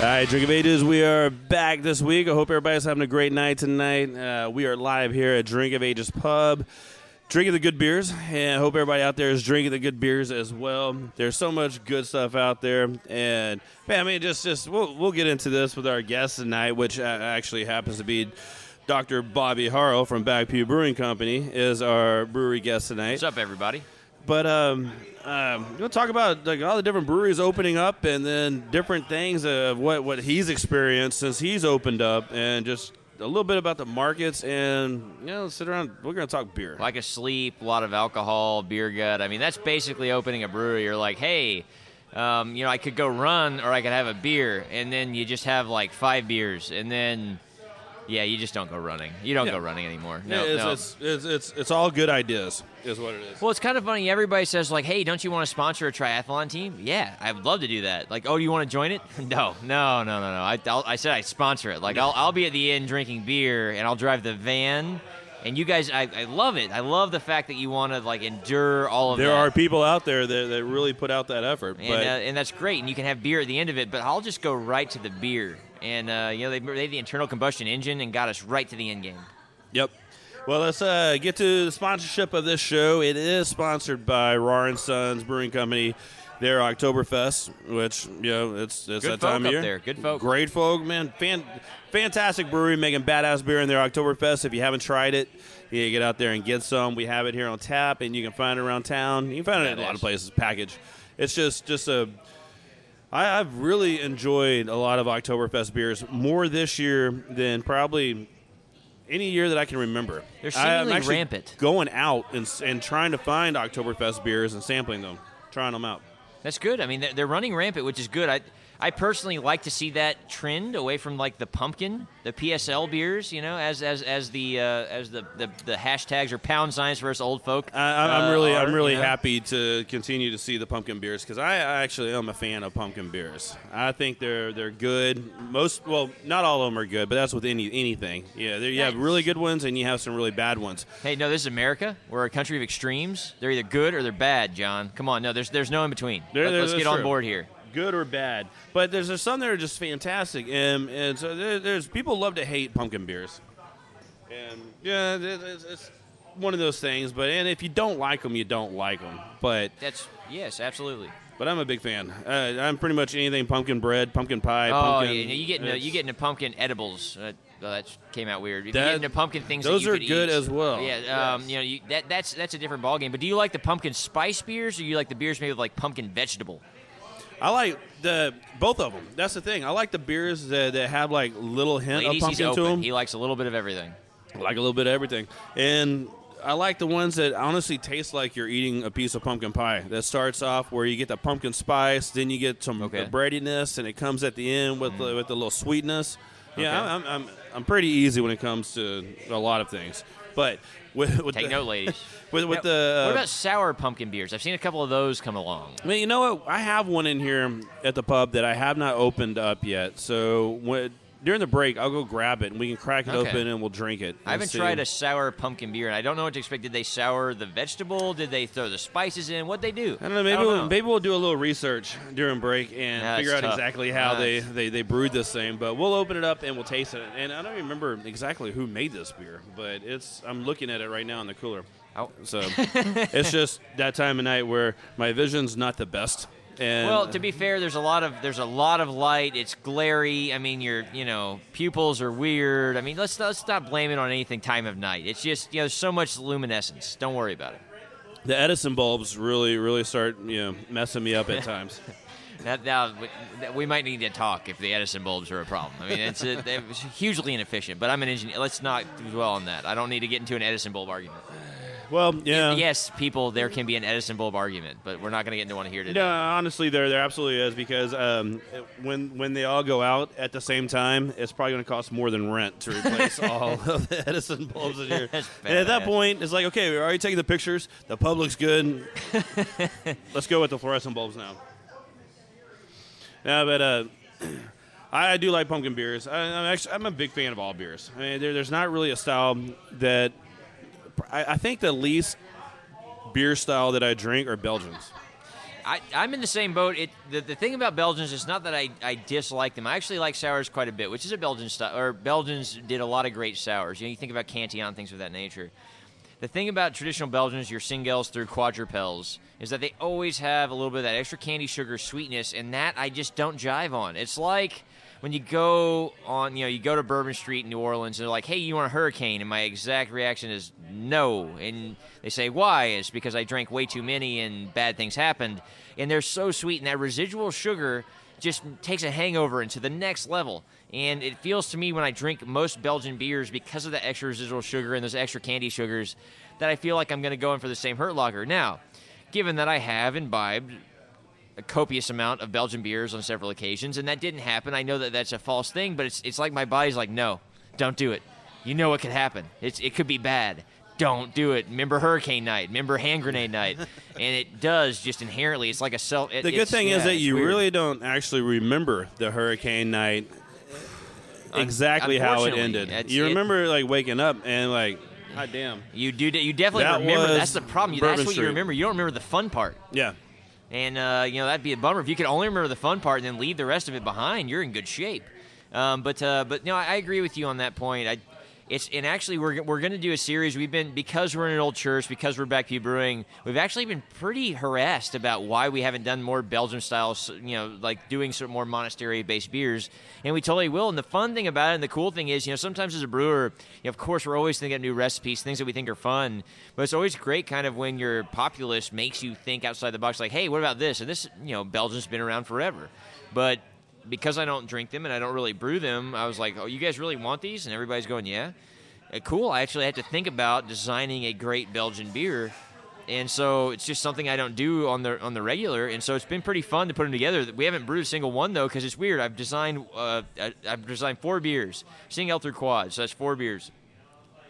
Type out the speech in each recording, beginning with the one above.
All right, Drink of Ages, we are back this week. I hope everybody's having a great night tonight. We are live here at Drink of Ages Pub, drinking the good beers, and I hope everybody out there is drinking the good beers as well. There's so much good stuff out there, and man, I mean, just we'll get into this with our guest tonight, which actually happens to be Dr. Bobby Harrell from Back Pew Brewing Company is our brewery guest tonight. What's up, everybody? But we'll talk about like all the different breweries opening up and then different things of what he's experienced since he's opened up and just a little bit about the markets and, you know, sit around. We're going to talk beer. Like a sleep, a lot of alcohol, beer gut. I mean, that's basically opening a brewery. You're like, hey, you know, I could go run or I could have a beer. And then you just have like 5 beers and then... Yeah, you just don't go running. You don't go running anymore. No, it's all good ideas is what it is. Well, it's kind of funny. Everybody says, like, hey, don't you want to sponsor a triathlon team? Yeah, I would love to do that. Like, oh, do you want to join it? No. I said I'd sponsor it. Like, I'll be at the inn drinking beer, and I'll drive the van. And you guys, I love it. I love the fact that you want to, like, endure all of that. There are people out there that really put out that effort. And that's great, and you can have beer at the end of it, but I'll just go right to the beer. And, you know, they had the internal combustion engine and got us right to the end game. Yep. Well, let's get to the sponsorship of this show. It is sponsored by Rar & Sons Brewing Company, their Oktoberfest, which, you know, it's that time of year. Good folk up there. Good folk. Great folk, man. Fantastic brewery making badass beer in their Oktoberfest. If you haven't tried it, you need to get out there and get some. We have it here on tap, and you can find it around town. You can find it in a lot of places, packaged. It's just a... I've really enjoyed a lot of Oktoberfest beers, more this year than probably any year that I can remember. They're seemingly rampant. Going out and trying to find Oktoberfest beers and sampling them, trying them out. That's good. I mean, they're running rampant, which is good. I personally like to see that trend away from like the pumpkin, the PSL beers, you know, as the hashtags or pound signs versus old folk. I'm really you know, happy to continue to see the pumpkin beers because I actually am a fan of pumpkin beers. I think they're good. Not all of them are good, but that's with anything. Yeah, you have really good ones and you have some really bad ones. Hey, no, this is America. We're a country of extremes. They're either good or they're bad, John. Come on, no, there's no in between. Let's get on board here. Good or bad, but there's some that are just fantastic, and so there's people love to hate pumpkin beers, and yeah, it's one of those things. But and if you don't like them, you don't like them. But that's yes, absolutely. But I'm a big fan. I'm pretty much anything pumpkin bread, pumpkin pie. Yeah, you get into pumpkin edibles. That came out weird. You get into pumpkin things. Those that you are could good eat. As well. Yeah, yes. You know that's a different ballgame. But do you like the pumpkin spice beers, or you like the beers made with like pumpkin vegetable? I like both of them. That's the thing. I like the beers that have like little hint of pumpkin to them. He likes a little bit of everything. I like a little bit of everything. And I like the ones that honestly taste like you're eating a piece of pumpkin pie. That starts off where you get the pumpkin spice, then you get some breadiness, and it comes at the end with the little sweetness. Yeah, okay. I'm pretty easy when it comes to a lot of things. But with take note, ladies. With the what about sour pumpkin beers? I've seen a couple of those come along. I mean, you know what? I have one in here at the pub that I have not opened up yet. So during the break, I'll go grab it, and we can crack it open, and we'll drink it. I haven't tried a sour pumpkin beer, and I don't know what to expect. Did they sour the vegetable? Did they throw the spices in? What'd they do? I don't know. Maybe we'll do a little research during break and figure out exactly how they brewed this thing. But we'll open it up, and we'll taste it. And I don't remember exactly who made this beer, but I'm looking at it right now in the cooler. So it's just that time of night where my vision's not the best. And well, to be fair, there's a lot of light. It's glary. I mean, your pupils are weird. I mean, let's stop blaming on anything time of night. It's just, you know, so much luminescence. Don't worry about it. The Edison bulbs really start, you know, messing me up at times. Now we might need to talk if the Edison bulbs are a problem. I mean, it's hugely inefficient. But I'm an engineer. Let's not dwell on that. I don't need to get into an Edison bulb argument. Well, yeah. Yes, people, there can be an Edison Bulb argument, but we're not going to get into one here today. No, honestly, there absolutely is, because when they all go out at the same time, it's probably going to cost more than rent to replace all of the Edison Bulbs in here. And at that point, it's like, okay, we're already taking the pictures. The public's good. Let's go with the fluorescent bulbs now. No, but I do like pumpkin beers. I'm a big fan of all beers. I mean, there's not really a style that... I think the least beer style that I drink are Belgians. I'm in the same boat. The thing about Belgians is not that I dislike them. I actually like sours quite a bit, which is a Belgian style. Or Belgians did a lot of great sours. You know, you think about Cantillon, things of that nature. The thing about traditional Belgians, your Singels through Quadrupels, is that they always have a little bit of that extra candy sugar sweetness, and that I just don't jive on. It's like... when you go on, you go to Bourbon Street in New Orleans, and they're like, hey, you want a Hurricane? And my exact reaction is no. And they say, why? It's because I drank way too many and bad things happened. And they're so sweet, and that residual sugar just takes a hangover into the next level. And it feels to me when I drink most Belgian beers, because of that extra residual sugar and those extra candy sugars, that I feel like I'm going to go in for the same Hurt Locker. Now, given that I have imbibed a copious amount of Belgian beers on several occasions, and that didn't happen. I know that that's a false thing, but it's like my body's like, no, don't do it. You know what could happen. It could be bad. Don't do it. Remember Hurricane night. Remember Hand Grenade night. And it does just inherently. It's like a self... The good thing is that you really don't actually remember the Hurricane night exactly how it ended. You remember like waking up and like... God damn. You definitely remember. That's the problem. That's what you remember. You don't remember the fun part. Yeah. And, that'd be a bummer. If you could only remember the fun part and then leave the rest of it behind, you're in good shape. I agree with you on that point. Actually, we're going to do a series. We've been, because we're in an old church, because we're Back Pew Brewing, we've actually been pretty harassed about why we haven't done more Belgian-style, like doing some more monastery-based beers. And we totally will. And the fun thing about it and the cool thing is, sometimes as a brewer, of course, we're always thinking of new recipes, things that we think are fun. But it's always great kind of when your populace makes you think outside the box, like, hey, what about this? And this, Belgium's been around forever. But... because I don't drink them and I don't really brew them, I was like, oh, you guys really want these? And everybody's going, yeah. Cool. I actually had to think about designing a great Belgian beer. And so it's just something I don't do on the regular. And so it's been pretty fun to put them together. We haven't brewed a single one, though, because it's weird. I've designed 4 beers, Singel through Quad, so that's 4 beers.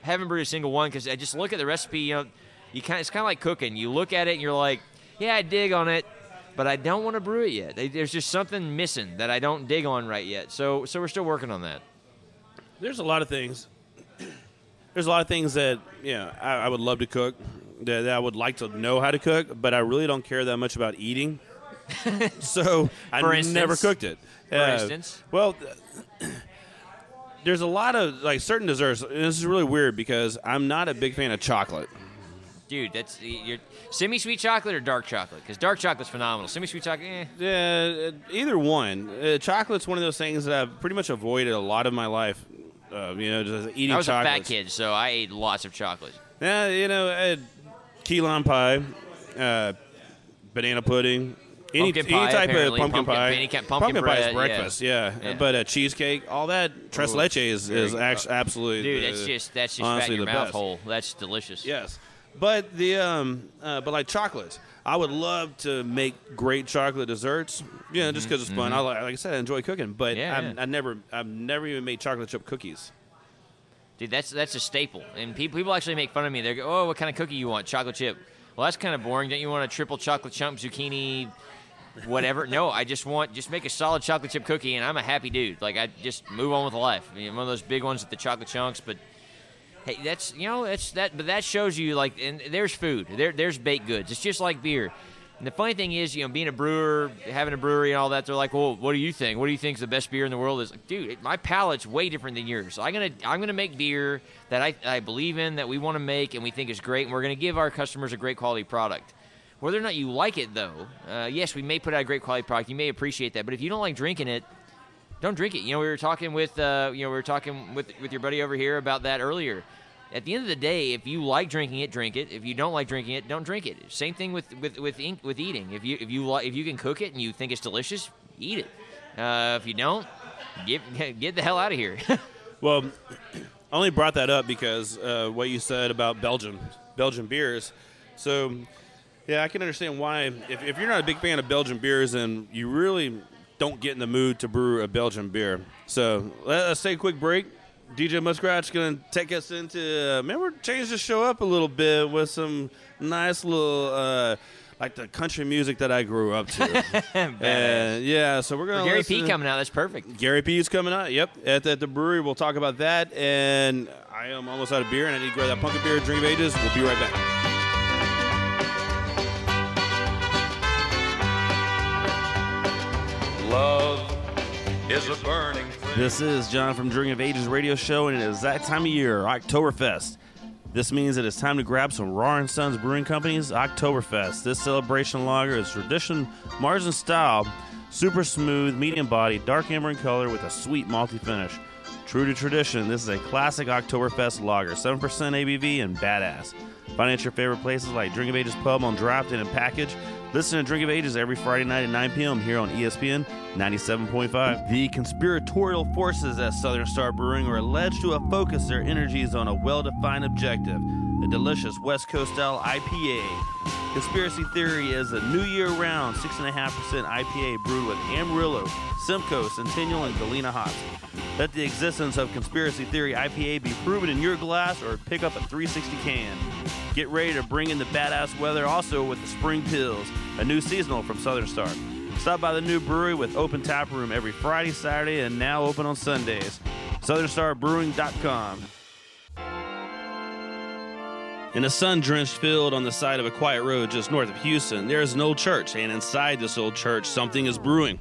Haven't brewed a single one because I just look at the recipe. It's kind of like cooking. You look at it and you're like, yeah, I dig on it, but I don't want to brew it yet. There's just something missing that I don't dig on right yet. So we're still working on that. There's a lot of things. There's a lot of things that I would love to cook, that I would like to know how to cook, but I really don't care that much about eating. So never cooked it. For instance? Well, there's a lot of like certain desserts, and this is really weird because I'm not a big fan of chocolate. Dude, that's your semi-sweet chocolate or dark chocolate? Because dark chocolate's phenomenal. Semi-sweet chocolate, Yeah, either one. Chocolate's one of those things that I've pretty much avoided a lot of my life. Just eating chocolate. I was a fat kid, so I ate lots of chocolate. Yeah, I had key lime pie, banana pudding, any type of pumpkin pie. Pumpkin pie is breakfast, yeah. But cheesecake, all that, tres leche is absolutely. Dude, that's just honestly fat in your mouth hole. That's delicious. Yes. But like chocolates, I would love to make great chocolate desserts. Just because it's fun. Mm-hmm. Like I said, I enjoy cooking, but I've never even made chocolate chip cookies. Dude, that's a staple, and people actually make fun of me. They go, "Oh, what kind of cookie you want? Chocolate chip? Well, that's kind of boring. Don't you want a triple chocolate chunk zucchini, whatever?" No, I just make a solid chocolate chip cookie, and I'm a happy dude. Like I just move on with life. One of those big ones with the chocolate chunks, but. Hey, but that shows you like, and there's food, there's baked goods. It's just like beer. And the funny thing is, being a brewer, having a brewery and all that, they're like, well, what do you think? What do you think is the best beer in the world? Is like, dude, my palate's way different than yours. So I'm gonna make beer that I believe in, that we want to make and we think is great, and we're gonna give our customers a great quality product. Whether or not you like it, though, yes, we may put out a great quality product. You may appreciate that, but if you don't like drinking it, don't drink it. We were talking with with your buddy over here about that earlier. At the end of the day, if you like drinking it, drink it. If you don't like drinking it, don't drink it. Same thing with eating. If you can cook it and you think it's delicious, eat it. If you don't, get the hell out of here. Well, I only brought that up because what you said about Belgium. Belgian beers. So, yeah, I can understand why. If you're not a big fan of Belgian beers, then you really don't get in the mood to brew a Belgian beer. So let's take a quick break. DJ Muskrat's going to take us into, man, we're changing the show up a little bit with some nice little, like the country music that I grew up to. Yeah, so we're going to Gary P. coming out. That's perfect. Gary P. is coming out, yep, at the brewery. We'll talk about that. And I am almost out of beer, and I need to grab that pumpkin beer, Drink of Ages. We'll be right back. Love is a burning thing. This is John from Drink of Ages radio show, and it is that time of year, Oktoberfest. This means it is time to grab some Raw & Sons Brewing Company's Oktoberfest. This celebration lager is tradition Marzen style, super smooth, medium body, dark amber in color with a sweet malty finish. True to tradition, this is a classic Oktoberfest lager, 7% ABV and badass. Find it at your favorite places like Drink of Ages Pub on draft and in package. Listen to Drink of Ages every Friday night at 9 p.m. here on ESPN 97.5. The conspiratorial forces at Southern Star Brewing are alleged to have focused their energies on a well-defined objective, a delicious West Coast-style IPA. Conspiracy Theory is a new year-round 6.5% IPA brewed with Amarillo, Simcoe, Centennial, and Galena hops. Let the existence of Conspiracy Theory IPA be proven in your glass or pick up a 360 can. Get ready to bring in the badass weather also with the Spring Pils, a new seasonal from Southern Star. Stop by the new brewery with open tap room every Friday, Saturday, and now open on Sundays. SouthernStarBrewing.com. In a sun-drenched field on the side of a quiet road just north of Houston, there is an old church, and inside this old church, something is brewing.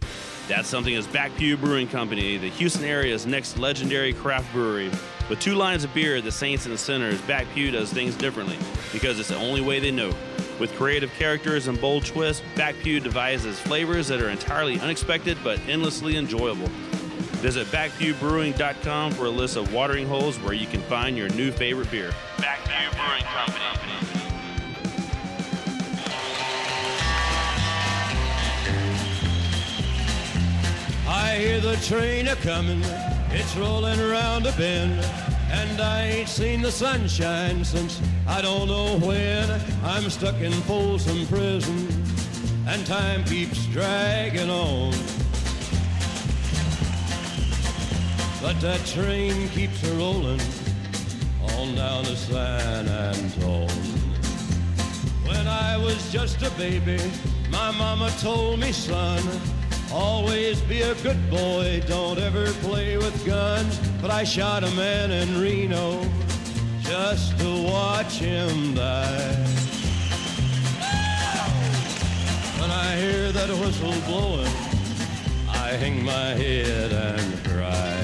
That something is Back Pew Brewing Company, the Houston area's next legendary craft brewery. With two lines of beer, the Saints and the Sinners, Back Pew does things differently because it's the only way they know. With creative characters and bold twists, Back Pew devises flavors that are entirely unexpected but endlessly enjoyable. Visit backpewbrewing.com for a list of watering holes where you can find your new favorite beer. Back Pew Brewing Company. I hear the train a-comin', it's rollin' around a bend, and I ain't seen the sunshine since I don't know when. I'm stuck in Folsom Prison, and time keeps draggin' on, but that train keeps a-rollin' on down to San Antone. When I was just a baby, my mama told me, son, always be a good boy, don't ever play with guns. But I shot a man in Reno just to watch him die. When I hear that whistle blowing, I hang my head and cry.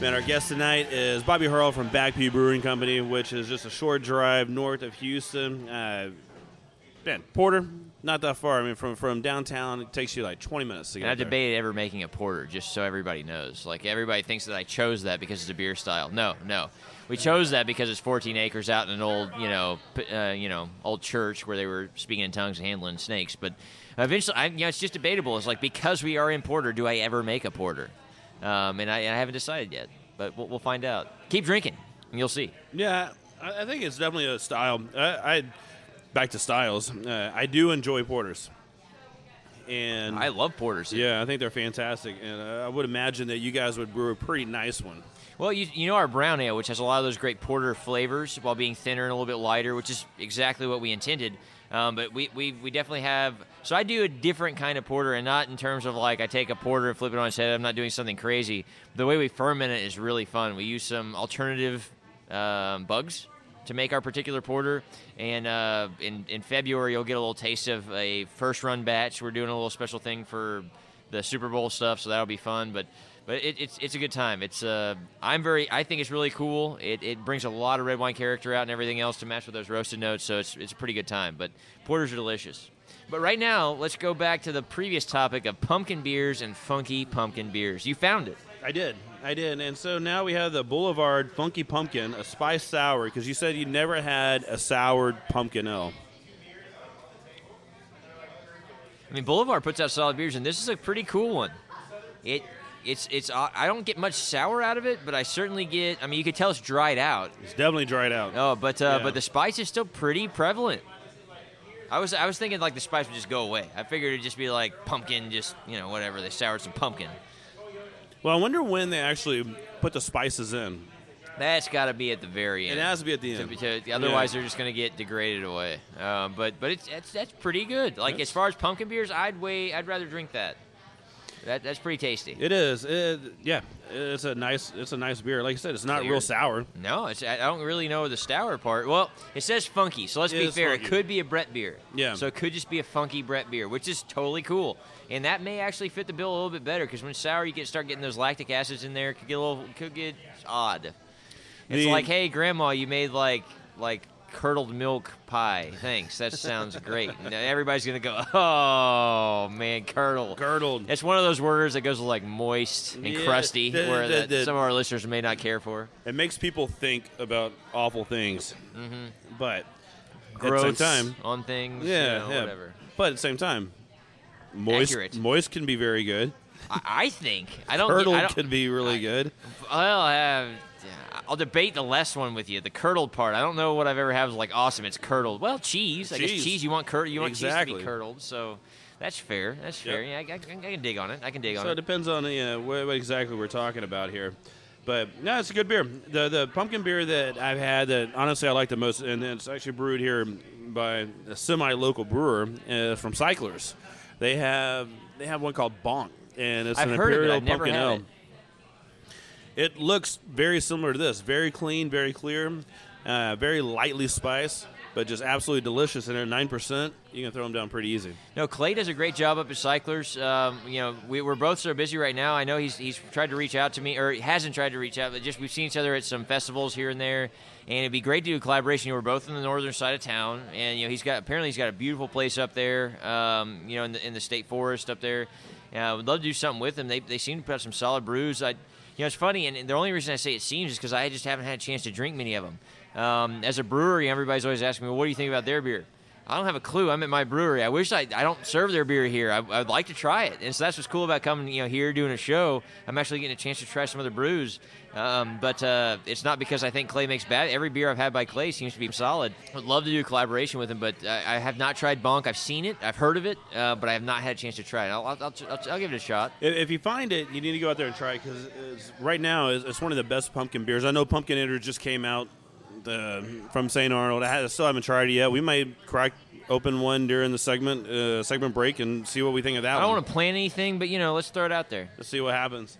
Man, our guest tonight is Bobby Harrell from Back Pew Brewing Company, which is just a short drive north of Houston. Dan, Porter, not that far. I mean, from downtown, it takes you like 20 minutes to get there. And I debated ever making a porter, just so everybody knows. Like, everybody thinks that I chose that because it's a beer style. No. We chose that because it's 14 acres out in an old, old church where they were speaking in tongues and handling snakes. But eventually, it's just debatable. It's like, because we are in Porter, do I ever make a porter? And I haven't decided yet, but we'll find out. Keep drinking, and you'll see. Yeah, I think it's definitely a style. Back to styles. I do enjoy porters. And I love porters. Yeah, I think they're fantastic. And I would imagine that you guys would brew a pretty nice one. Well, you know our brown ale, which has a lot of those great porter flavors while being thinner and a little bit lighter, which is exactly what we intended. But we definitely have – so I do a different kind of porter, and not in terms of like I take a porter and flip it on its head. I'm not doing something crazy. The way we ferment it is really fun. We use some alternative bugs to make our particular porter, and in February you'll get a little taste of a first-run batch. We're doing a little special thing for the Super Bowl stuff, so that'll be fun. But it's a good time. It's I think it's really cool. It brings a lot of red wine character out and everything else to match with those roasted notes. So it's a pretty good time. But porters are delicious. But right now, let's go back to the previous topic of pumpkin beers and funky pumpkin beers. You found it. I did. And so now we have the Boulevard Funky Pumpkin, a spice sour, because you said you never had a soured pumpkin ale. I mean, Boulevard puts out solid beers, and this is a pretty cool one. It's I don't get much sour out of it, but I certainly get, I mean, you could tell it's dried out. It's definitely dried out. Oh, but the spice is still pretty prevalent. I was thinking like the spice would just go away. I figured it'd just be like pumpkin, just, whatever. They soured some pumpkin. Well, I wonder when they actually put the spices in. That's got to be at the very end. It has to be at the end. Otherwise, they're just going to get degraded away. But that's pretty good. Like, as far as pumpkin beers, I'd rather drink that. That's pretty tasty. It is. It's a nice beer. Like I said, it's not real sour. No, I don't really know the sour part. Well, it says funky, so let's be fair. Funky. It could be a Brett beer. Yeah. So it could just be a funky Brett beer, which is totally cool. And that may actually fit the bill a little bit better, because when it's sour, you start getting those lactic acids in there. It could get odd. It's like, hey, Grandma, you made like curdled milk pie. Thanks. That sounds great. And everybody's going to go, oh, man, curdled. It's one of those words that goes like moist and crusty, where some of our listeners may not care for. It makes people think about awful things. Mm-hmm. But gross at the same time, on things, whatever. But at the same time, Moist can be very good. I think. Curdled could be really good. Well, I'll debate the less one with you. The curdled part. I don't know what I've ever had was like awesome. It's curdled. Well, cheese. I guess cheese. You want cheese to be curdled. So that's fair. Yeah, I can dig on it. So it depends on what exactly we're talking about here. But no, it's a good beer. The pumpkin beer that I've had that honestly I like the most, and it's actually brewed here by a semi-local brewer from Cyclers. They have one called Bonk, and it's an imperial pumpkin ale. It looks very similar to this. Very clean, very clear, very lightly spiced, but just absolutely delicious. And at 9%, you can throw them down pretty easy. No, Clay does a great job up at Cyclers. We're both so busy right now. I know he's tried to reach out to me, or he hasn't tried to reach out, but just we've seen each other at some festivals here and there. And it'd be great to do a collaboration. We're both in the northern side of town, and he's got a beautiful place up there. In the state forest up there. Would love to do something with him. They seem to put out some solid brews. It's funny, and the only reason I say it seems is because I just haven't had a chance to drink many of them. As a brewery, everybody's always asking me, well, what do you think about their beer? I don't have a clue. I'm at my brewery. I wish I don't serve their beer here. I'd like to try it. And so that's what's cool about coming here doing a show. I'm actually getting a chance to try some other brews. But it's not because I think Clay makes bad. Every beer I've had by Clay seems to be solid. I'd love to do a collaboration with him, but I have not tried Bonk. I've seen it. I've heard of it, but I have not had a chance to try it. I'll give it a shot. If you find it, you need to go out there and try it, because right now it's one of the best pumpkin beers. I know Pumpkin Eater just came out from St. Arnold. I still haven't tried it yet. We might crack open one during the segment break and see what we think of that one. I don't want to plan anything, but, let's throw it out there. Let's see what happens.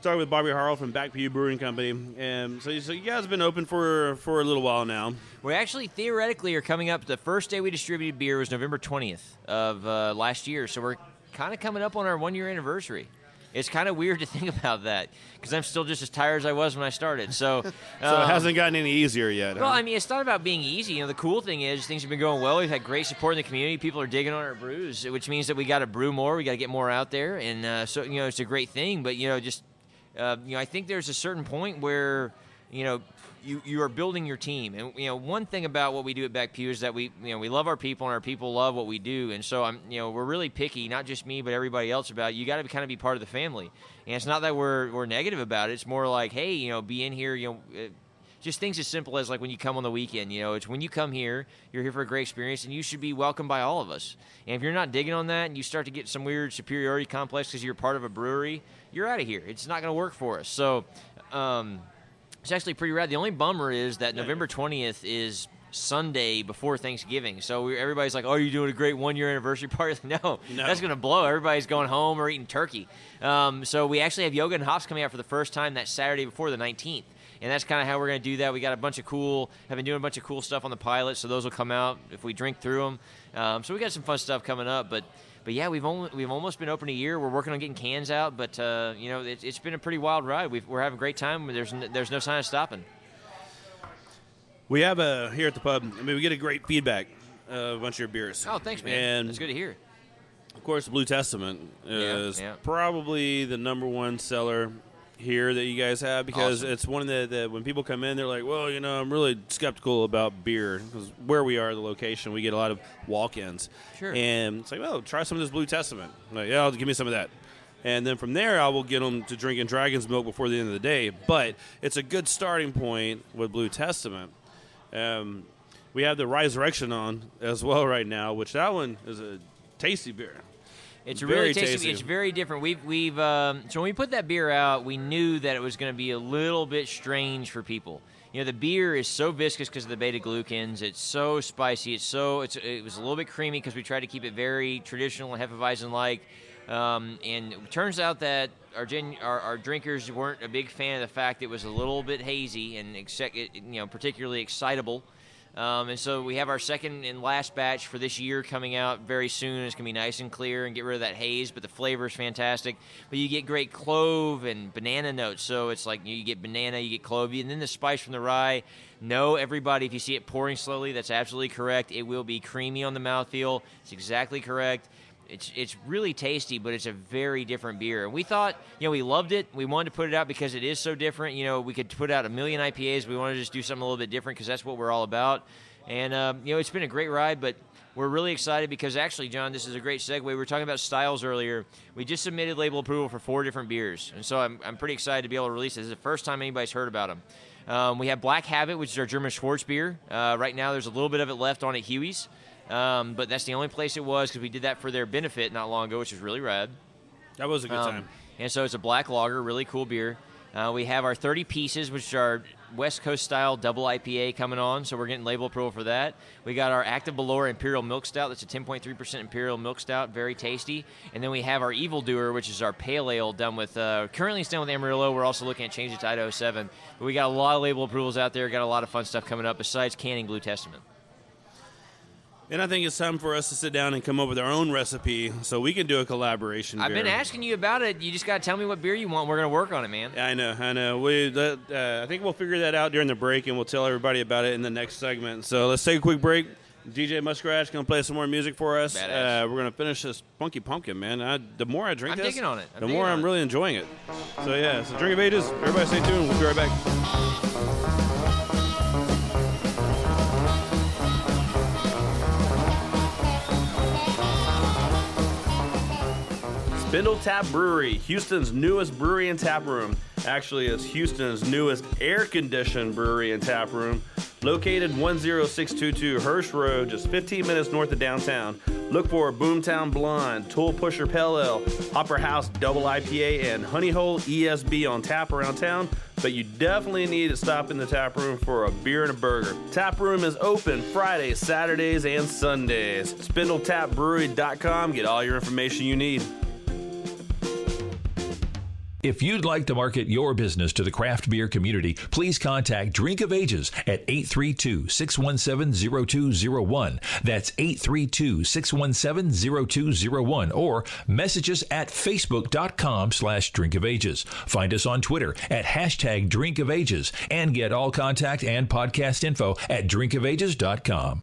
Started with Bobby Harrell from Back Pew Brewing Company. And so you guys have been open for a little while now. We actually theoretically are coming up. The first day we distributed beer was November 20th of last year, so we're kind of coming up on our one-year anniversary. It's kind of weird to think about that because I'm still just as tired as I was when I started. So it hasn't gotten any easier yet. Well, huh? I mean, it's not about being easy. You know, the cool thing is things have been going well. We've had great support in the community. People are digging on our brews, which means that we got to brew more. We got to get more out there, and so you know, it's a great thing. But you know, just you know, I think there's a certain point where you know. You are building your team, and you know one thing about what we do at Back Pew is that we love our people, and our people love what we do, and so we're really picky, not just me but everybody else about you got to kind of be part of the family, and it's not that we're negative about it. It's more like hey, you know, be in here, you know. Just things as simple as like when you come on the weekend, you know, it's when you come here, you're here for a great experience, and you should be welcomed by all of us. And if you're not digging on that and you start to get some weird superiority complex because you're part of a brewery, you're out of here. It's not going to work for us. So. It's actually pretty rad. The only bummer is that November 20th is Sunday before Thanksgiving. So everybody's like, oh, you're doing a great one-year anniversary party? No, that's going to blow. Everybody's going home or eating turkey. So we actually have Yoga and Hops coming out for the first time that Saturday before the 19th. And that's kind of how we're going to do that. We got have been doing a bunch of cool stuff on the pilot, so those will come out if we drink through them. So we got some fun stuff coming up, but yeah, we've almost been open a year. We're working on getting cans out, but you know, it's been a pretty wild ride. We're having a great time. There's no sign of stopping. We have here at the pub. I mean, we get a great feedback of a bunch of your beers. Oh, thanks, man. It's good to hear. Of course, Blue Testament is probably the number one seller here that you guys have, because awesome. It's one that when people come in, they're like, well, you know, I'm really skeptical about beer because where we are, the location, we get a lot of walk-ins. Sure. And it's like, well, try some of this Blue Testament. I'm like, yeah, give me some of that. And then from there, I will get them to drinking dragon's milk before the end of the day. But it's a good starting point with Blue Testament. We have the Resurrection on as well right now, which that one is a tasty beer. It's a really tasty. It's very different. So when we put that beer out, we knew that it was going to be a little bit strange for people. You know, the beer is so viscous because of the beta glucans. It's so spicy. It was a little bit creamy because we tried to keep it very traditional Hefeweizen-like. And it turns out that our drinkers weren't a big fan of the fact it was a little bit hazy and particularly excitable. And so we have our second and last batch for this year coming out very soon. It's going to be nice and clear and get rid of that haze, but the flavor is fantastic. But you get great clove and banana notes. So it's like you get banana, you get clove, and then the spice from the rye. No, everybody, if you see it pouring slowly, that's absolutely correct. It will be creamy on the mouthfeel. It's exactly correct. It's really tasty, but it's a very different beer. And we thought, you know, we loved it. We wanted to put it out because it is so different. You know, we could put out a million IPAs. We wanted to just do something a little bit different because that's what we're all about. And, you know, it's been a great ride, but we're really excited because actually, John, this is a great segue. We were talking about styles earlier. We just submitted label approval for 4 different beers. And so I'm pretty excited to be able to release this. This is the first time anybody's heard about them. We have Black Habit, which is our German Schwarz beer. Right now there's a little bit of it left on at Huey's. But that's the only place it was because we did that for their benefit not long ago, which is really rad. That was a good time. And so it's a black lager, really cool beer. We have our 30 Pieces, which is our West Coast-style double IPA coming on, so we're getting label approval for that. We got our Active Ballora Imperial Milk Stout. That's a 10.3% Imperial Milk Stout, very tasty. And then we have our Evildoer, which is our Pale Ale done with currently it's done with Amarillo. We're also looking at changing it to Idaho 7. But we got a lot of label approvals out there. Got a lot of fun stuff coming up besides canning Blue Testament. And I think it's time for us to sit down and come up with our own recipe so we can do a collaboration beer. I've been asking you about it. You just got to tell me what beer you want. We're going to work on it, man. I know. I think we'll figure that out during the break, and we'll tell everybody about it in the next segment. So let's take a quick break. DJ Muskrat's going to play some more music for us. We're going to finish this Funky Pumpkin, man. The more I drink this, I'm digging on it. The more I'm really enjoying it. So, yeah. So Drink of Ages. Everybody stay tuned. We'll be right back. Spindle Tap Brewery, Houston's newest brewery and tap room. Actually, it's Houston's newest air-conditioned brewery and tap room. Located 10622 Hirsch Road, just 15 minutes north of downtown. Look for Boomtown Blonde, Tool Pusher Pale Ale, Hopper House Double IPA, and Honey Hole ESB on tap around town. But you definitely need to stop in the tap room for a beer and a burger. Tap room is open Fridays, Saturdays, and Sundays. SpindletapBrewery.com. Get all your information you need. If you'd like to market your business to the craft beer community, please contact Drink of Ages at 832-617-0201. That's 832-617-0201 or message us at facebook.com/Drink of Ages. Find us on Twitter at #Drink of Ages and get all contact and podcast info at drinkofages.com.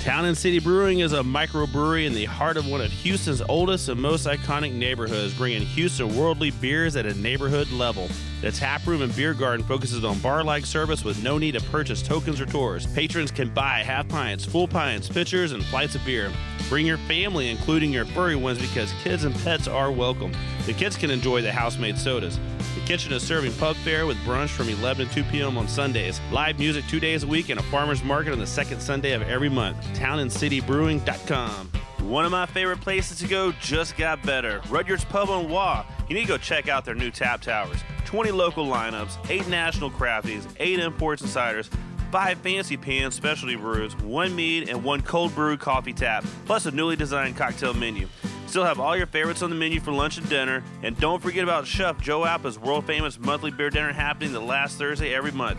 Town and City Brewing is a microbrewery in the heart of one of Houston's oldest and most iconic neighborhoods, bringing Houston worldly beers at a neighborhood level. The taproom and beer garden focuses on bar-like service with no need to purchase tokens or tours. Patrons can buy half pints, full pints, pitchers, and flights of beer. Bring your family, including your furry ones, because kids and pets are welcome. The kids can enjoy the house-made sodas. The kitchen is serving pub fare with brunch from 11 to 2 p.m. on Sundays. Live music 2 days a week and a farmer's market on the second Sunday of every month. townandcitybrewing.com. One of my favorite places to go just got better. Rudyard's Pub on Waugh. You need to go check out their new tap towers. 20 local lineups, 8 national crafties, 8 imports and ciders, 5 fancy pan specialty brews, 1 mead, and 1 cold brew coffee tap, plus a newly designed cocktail menu. Still have all your favorites on the menu for lunch and dinner. And don't forget about Chef Joe Appa's world-famous monthly beer dinner happening the last Thursday every month.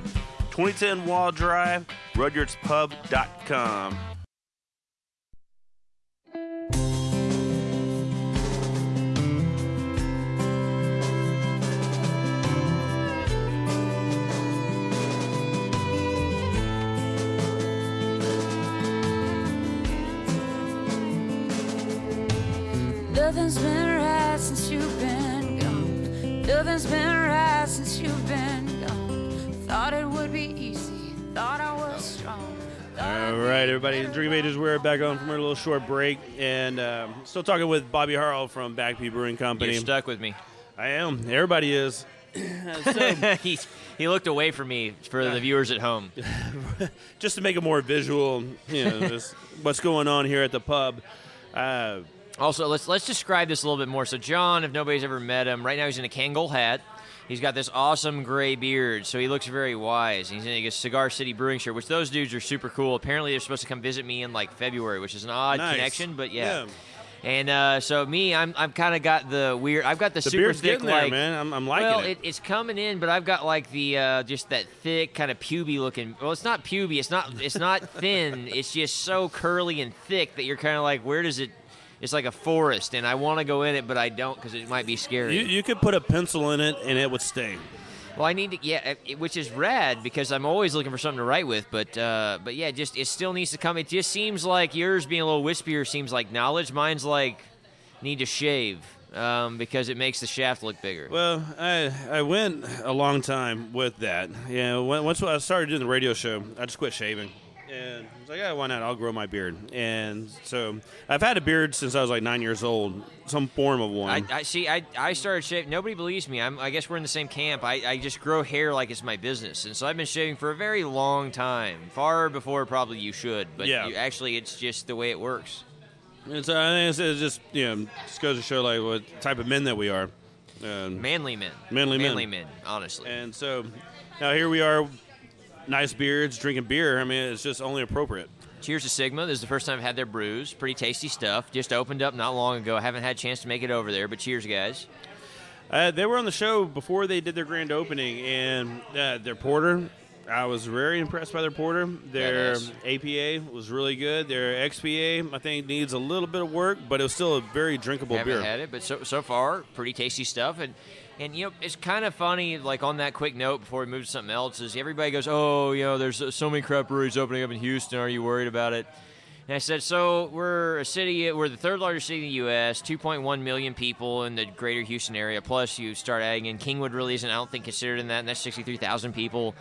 2010 Wall Drive, rudyardspub.com. Nothing's been right since you've been gone. Nothing's been right since you've been gone. Thought it would be easy. Thought I was strong. All right, everybody. Drink of Ages, we're back on from our little short break. And still talking with Bobby Harrell from Back Pew Brewing Company. You're stuck with me. I am. Everybody is. He looked away from me for the viewers at home. Just to make it more visual, you know, just what's going on here at the pub. Also, let's describe this a little bit more. So John, if nobody's ever met him, right now he's in a Kangol hat. He's got this awesome gray beard, so he looks very wise. He's in a Cigar City Brewing shirt, which those dudes are super cool. Apparently they're supposed to come visit me in, like, February, which is an odd connection, but yeah. And so me, I've kind of got the weird. I've got the super thick, there, like, man. I'm liking it. Well, it's coming in, but I've got like the just that thick kind of puby looking. Well, it's not puby. It's not thin. It's just so curly and thick that you're kind of like, where does it? It's like a forest, and I want to go in it, but I don't because it might be scary. You could put a pencil in it, and it would stay. Well, I need to, which is rad because I'm always looking for something to write with. But yeah, just it still needs to come. It just seems like yours being a little wispier seems like knowledge. Mine's like need to shave because it makes the shaft look bigger. Well, I went a long time with that. Yeah, once I started doing the radio show, I just quit shaving. And I was like, yeah, why not? I'll grow my beard. And so I've had a beard since I was like 9 years old, some form of one. I started shaving. Nobody believes me. I guess we're in the same camp. I just grow hair like it's my business. And so I've been shaving for a very long time, far before probably you should. But yeah. Actually, it's just the way it works. And so I think it just, you know, just goes to show like what type of men that we are. Manly men. Manly men, honestly. And so now here we are. Nice beards, drinking beer. I mean, it's just only appropriate. Cheers to Sigma. This is the first time I've had their brews. Pretty tasty stuff. Just opened up not long ago. I haven't had a chance to make it over there, but cheers, guys. They were on the show before they did their grand opening, and their porter, I was very impressed by their porter. Their APA was really good. Their XPA, I think, needs a little bit of work, but it was still a very drinkable beer. I haven't had it, but so far, pretty tasty stuff. And, you know, it's kind of funny, like, on that quick note before we move to something else, is everybody goes, oh, you know, there's so many craft breweries opening up in Houston. Are you worried about it? And I said, so we're the third largest city in the U.S., 2.1 million people in the greater Houston area, plus you start adding in Kingwood really isn't, I don't think, considered in that, and that's 63,000 people.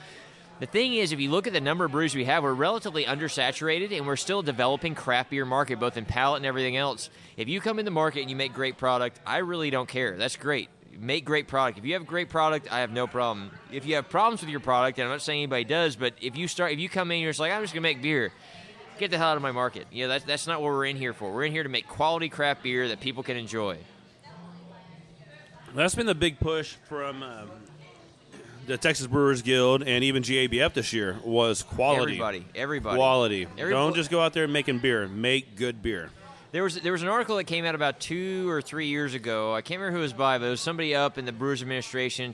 The thing is, if you look at the number of brews we have, we're relatively undersaturated, and we're still developing craft beer market, both in palate and everything else. If you come in the market and you make great product, I really don't care. That's great. Make great product. If you have great product, I have no problem. If you have problems with your product, and I'm not saying anybody does, but if you come in and you're just like, I'm just going to make beer, get the hell out of my market. You know, that's not what we're in here for. We're in here to make quality craft beer that people can enjoy. That's been the big push from... the Texas Brewers Guild and even GABF this year was quality. Everybody. Quality. Don't just go out there making beer. Make good beer. There was an article that came out about 2 or 3 years ago. I can't remember who it was by, but it was somebody up in the Brewers Administration,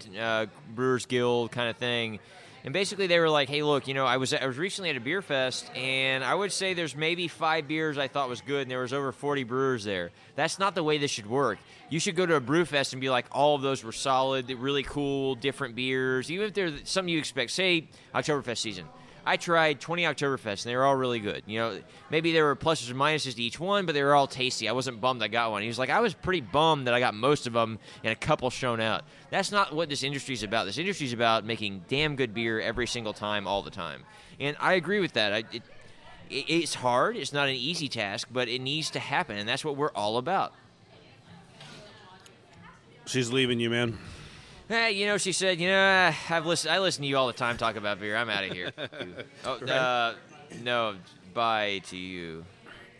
Brewers Guild kind of thing. And basically they were like, hey, look, you know, I was recently at a beer fest, and I would say there's maybe 5 beers I thought was good, and there was over 40 brewers there. That's not the way this should work. You should go to a brew fest and be like, all of those were solid, really cool, different beers, even if they're something you expect. Say Oktoberfest season. I tried 20 Oktoberfests, and they were all really good. You know, maybe there were pluses or minuses to each one, but they were all tasty. I wasn't bummed I got one. He was like, I was pretty bummed that I got most of them, and a couple shone out. That's not what this industry's about. This industry's about making damn good beer every single time, all the time. And I agree with that. It's hard. It's not an easy task, but it needs to happen, and that's what we're all about. She's leaving you, man. You know, she said, you know, I listen to you all the time talk about beer. I'm out of here. Oh, no, bye to you.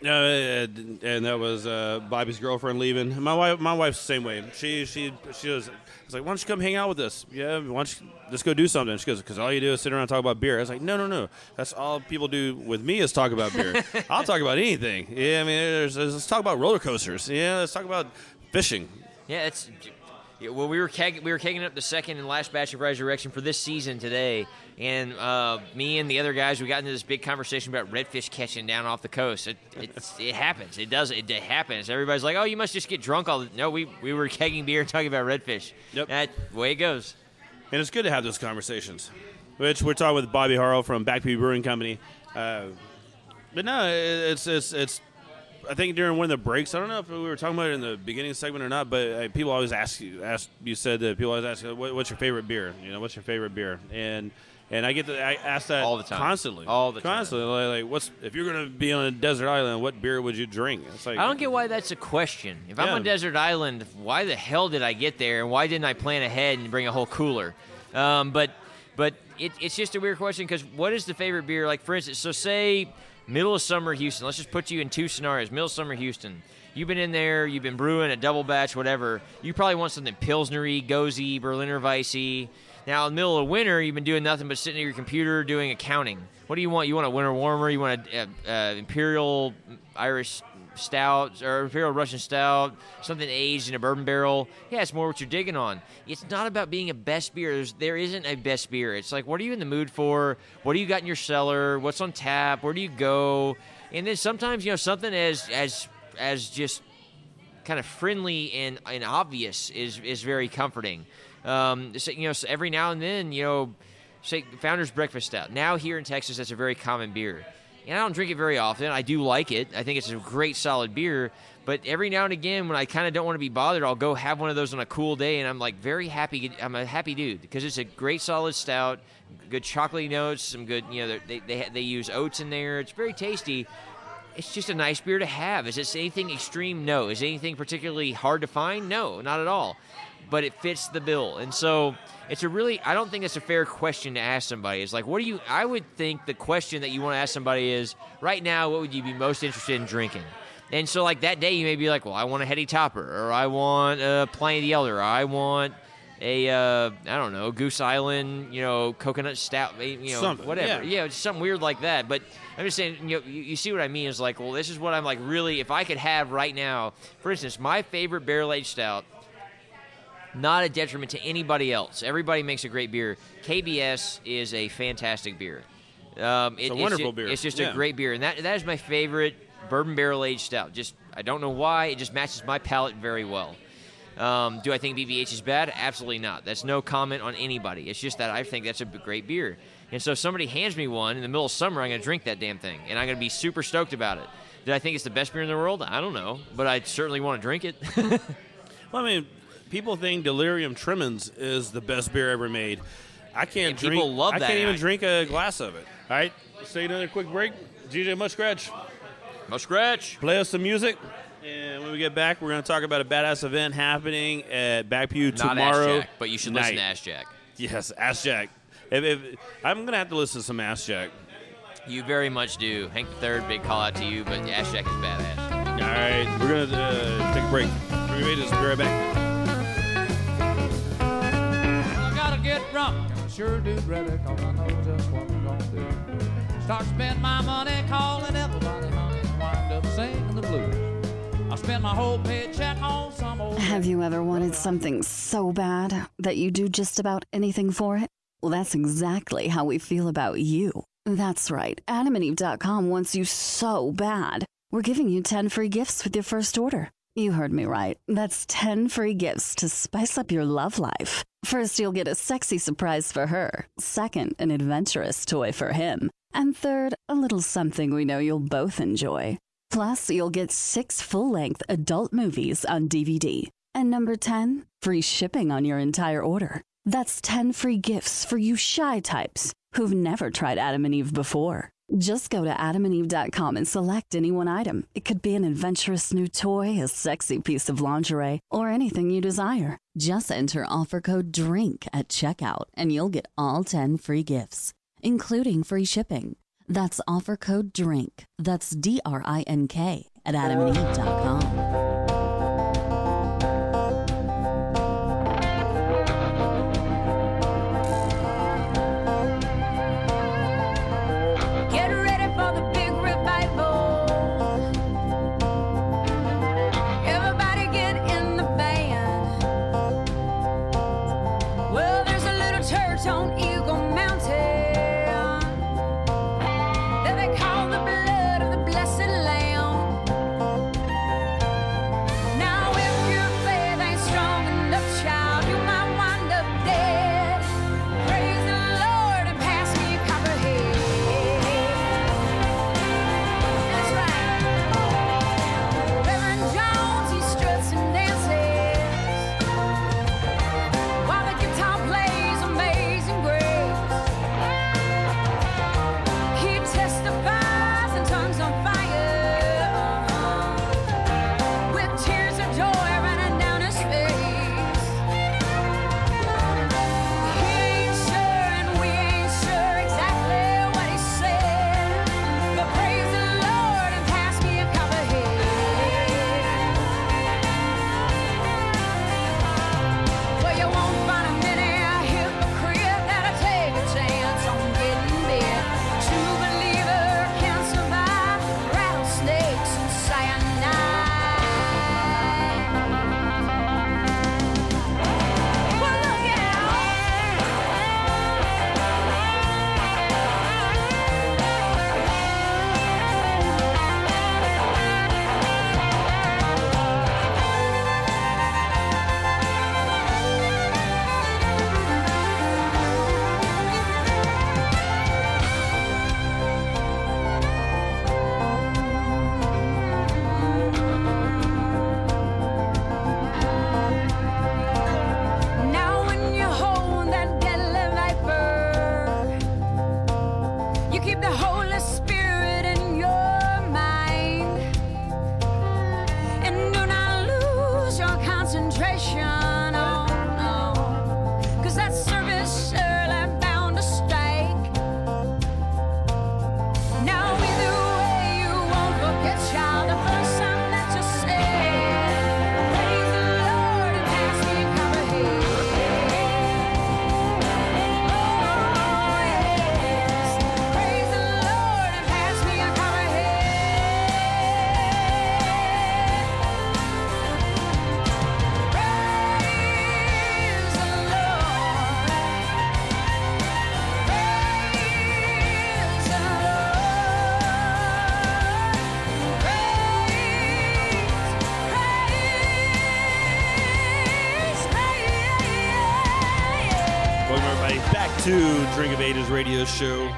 And that was Bobby's girlfriend leaving. My wife's the same way. She was like, why don't you come hang out with us? Yeah, why don't you just go do something? She goes, because all you do is sit around and talk about beer. I was like, no. That's all people do with me is talk about beer. I'll talk about anything. Yeah, I mean, let's talk about roller coasters. Yeah, let's talk about fishing. Yeah, it's... Well, we were kegging up the second and last batch of Resurrection for this season today, and me and the other guys, we got into this big conversation about redfish catching down off the coast. It happens. It happens. Everybody's like, oh, you must just get drunk all the – no, we were kegging beer and talking about redfish. Yep. That's the way it goes. And it's good to have those conversations, which we're talking with Bobby Harrell from Back Pew Brewing Company. But no, it's – I think during one of the breaks, I don't know if we were talking about it in the beginning segment or not, but people always ask. You said that people always ask, "What's your favorite beer?" You know, what's your favorite beer? And I get that I ask that all the time, constantly. Like, what's if you're gonna be on a desert island, what beer would you drink? It's like, I don't get why that's a question. If I'm on a desert island, why the hell did I get there, and why didn't I plan ahead and bring a whole cooler? But it's just a weird question because what is the favorite beer? Like for instance, so say. Middle of summer Houston. Let's just put you in two scenarios. Middle of summer Houston. You've been in there. You've been brewing a double batch, whatever. You probably want something Pilsnery, Gozy, Berliner Weissy. Now, in the middle of winter, you've been doing nothing but sitting at your computer doing accounting. What do you want? You want a winter warmer? You want an Imperial Irish Stout or Imperial Russian Stout, something aged in a bourbon barrel? Yeah, it's more what you're digging on. It's not about being a best beer. There isn't a best beer. It's like, what are you in the mood for? What do you got in your cellar? What's on tap? Where do you go? And then sometimes, you know, something as just kind of friendly and obvious is very comforting. So, you know, so every now and then, you know, say Founders Breakfast Stout. Now here in Texas, that's a very common beer. And I don't drink it very often. I do like it. I think it's a great, solid beer. But every now and again, when I kind of don't want to be bothered, I'll go have one of those on a cool day, and I'm like very happy. I'm a happy dude because it's a great, solid stout, good chocolatey notes, some good, you know, they use oats in there. It's very tasty. It's just a nice beer to have. Is it anything extreme? No. Is it anything particularly hard to find? No, not at all. But it fits the bill. And so it's I don't think it's a fair question to ask somebody. It's like, I would think the question that you want to ask somebody is, right now, what would you be most interested in drinking? And so like that day you may be like, well, I want a heady topper, or I want a Pliny the Elder, or I want a, I don't know, Goose Island, you know, coconut stout, you know, something, whatever. Yeah, it's something weird like that. But I'm just saying, you know, you see what I mean? It's like, well, this is what I'm like really, if I could have right now, for instance, my favorite barrel-aged stout, not a detriment to anybody else. Everybody makes a great beer. KBS is a fantastic beer. It's a wonderful beer. It's just a great beer. And that is my favorite bourbon barrel-aged stout. Just I don't know why. It just matches my palate very well. Do I think BBH is bad? Absolutely not. That's no comment on anybody. It's just that I think that's a great beer. And so if somebody hands me one in the middle of summer, I'm going to drink that damn thing, and I'm going to be super stoked about it. Did I think it's the best beer in the world? I don't know, but I certainly want to drink it. Well, I mean, people think Delirium Tremens is the best beer ever made. I can't drink. People love that. I can't even drink a glass of it. All right, let's take another quick break. GJ Muskratch. Play us some music. And when we get back, we're going to talk about a badass event happening at Back Pew tomorrow. Not Ash Jack, but you should listen to Ash Jack. Yes, Ash Jack. If I'm going to have to listen to some Ash Jack. You very much do. Hank III, big call out to you, but Ash Jack is badass. All right, we're going to take a break. We'll be right back. I got to get drunk. I sure do, brother, because I know just what we're going to do. Start spending my money, calling everybody, honey, and wind up singing the blues. I spend my whole paycheck on some old... Have you ever wanted something so bad that you do just about anything for it? Well, that's exactly how we feel about you. That's right. AdamandEve.com wants you so bad. We're giving you 10 free gifts with your first order. You heard me right. That's 10 free gifts to spice up your love life. First, you'll get a sexy surprise for her. Second, an adventurous toy for him. And third, a little something we know you'll both enjoy. Plus, you'll get 6 full-length adult movies on DVD. And number 10, free shipping on your entire order. That's 10 free gifts for you shy types who've never tried Adam and Eve before. Just go to adamandeve.com and select any one item. It could be an adventurous new toy, a sexy piece of lingerie, or anything you desire. Just enter offer code DRINK at checkout, and you'll get all 10 free gifts, including free shipping. That's offer code DRINK. That's DRINK at adamandeve.com. to Drink of Ages radio show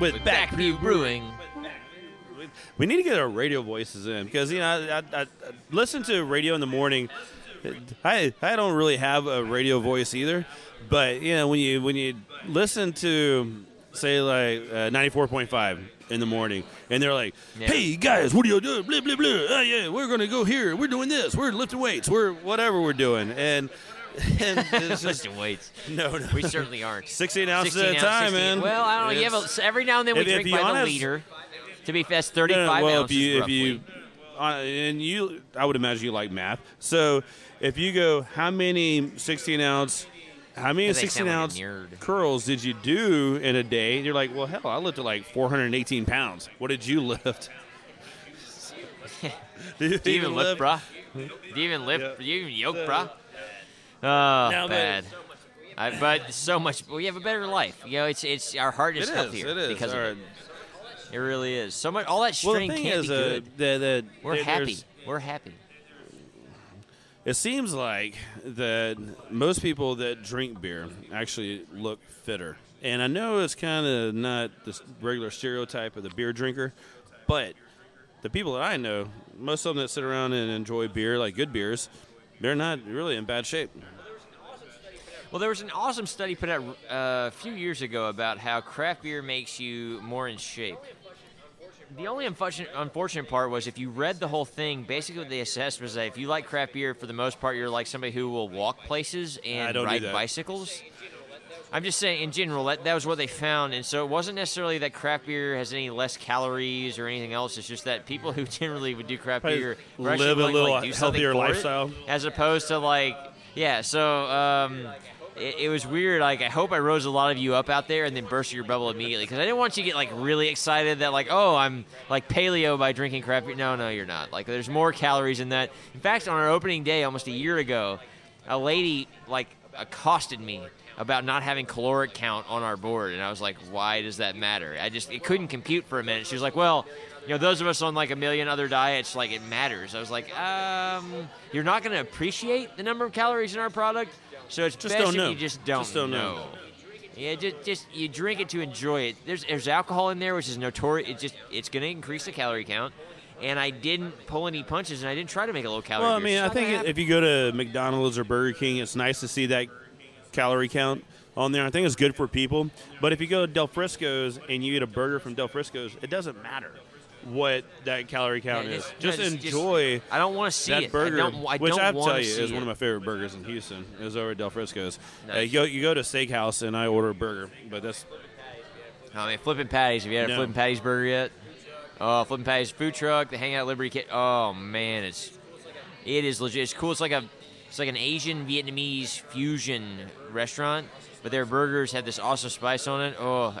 with Back Pew Brewing. We need to get our radio voices in because, you know, I listen to radio in the morning. I don't really have a radio voice either, but, you know, when you listen to, say, like 94.5 in the morning, and they're like, hey, guys, what are you doing? Blah, blah, blah. Oh, yeah, we're going to go here. We're doing this. We're lifting weights. We're whatever we're doing. And it's just weights. No, we certainly aren't. 16 ounces at a time, man. Well, I don't know. Every now and then we drink by the liter. To be fast, 35 ounces if you, I would imagine you like math. So if you go, how many 16-ounce curls did you do in a day? And you're like, well, hell, I lifted like 418 pounds. What did you lift? Do you even lift, bruh? You even yoke, bruh? Oh, bad. But so much. We have a better life. You know, it's our heart is healthier. It is. Because of it. It really is. So much. All that strain can't be good. We're happy. It seems like that most people that drink beer actually look fitter. And I know it's kind of not the regular stereotype of the beer drinker, but the people that I know, most of them that sit around and enjoy beer, like good beers, they're not really in bad shape. Well, there was an awesome study put out a few years ago about how craft beer makes you more in shape. The only unfortunate part was if you read the whole thing, basically what they assessed was that if you like craft beer, for the most part, you're like somebody who will walk places and ride bicycles. I'm just saying, in general, that was what they found. And so it wasn't necessarily that craft beer has any less calories or anything else. It's just that people who generally would do craft beer were actually live a little healthier lifestyle. As opposed to like, yeah, so... It was weird. Like, I hope I rose a lot of you up out there and then burst your bubble immediately because I didn't want you to get, like, really excited that, like, oh, I'm, like, paleo by drinking crap. No, you're not. Like, there's more calories in that. In fact, on our opening day almost a year ago, a lady, like, accosted me about not having caloric count on our board, and I was like, why does that matter? It couldn't compute for a minute. She was like, well, you know, those of us on, like, a million other diets, like, it matters. I was like, you're not going to appreciate the number of calories in our product, so it's just best if you just don't know. Yeah, just you drink it to enjoy it. There's alcohol in there, which is notorious. It's going to increase the calorie count. And I didn't pull any punches, and I didn't try to make a low calorie. Well, I mean, I think if you go to McDonald's or Burger King, it's nice to see that calorie count on there. I think it's good for people. But if you go to Del Frisco's and you get a burger from Del Frisco's, it doesn't matter what that calorie count is. Just enjoy. I don't want to see that burger, which I'll tell you is one of my favorite burgers in Houston. It was over at Del Frisco's. Nice. You go to Steakhouse and I order a burger, but that's. I mean, Flippin' Patties. Have you had a Flippin' Patties burger yet? Oh, Flippin' Patties food truck. The Hangout Liberty Kit. Oh man, it is legit. It's cool. It's like an Asian Vietnamese fusion restaurant. But their burgers had this awesome spice on it. Oh,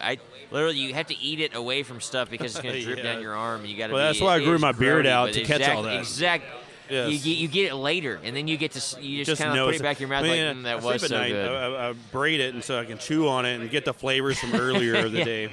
you have to eat it away from stuff because it's going to drip down your arm. And you got to. Well, that's why I grew my beard out to catch all that. Exactly. Yes. You get it later, and then you just kind of put it back in your mouth. I mean, like, that was so good. I braid it, and so I can chew on it and get the flavors from earlier of the day.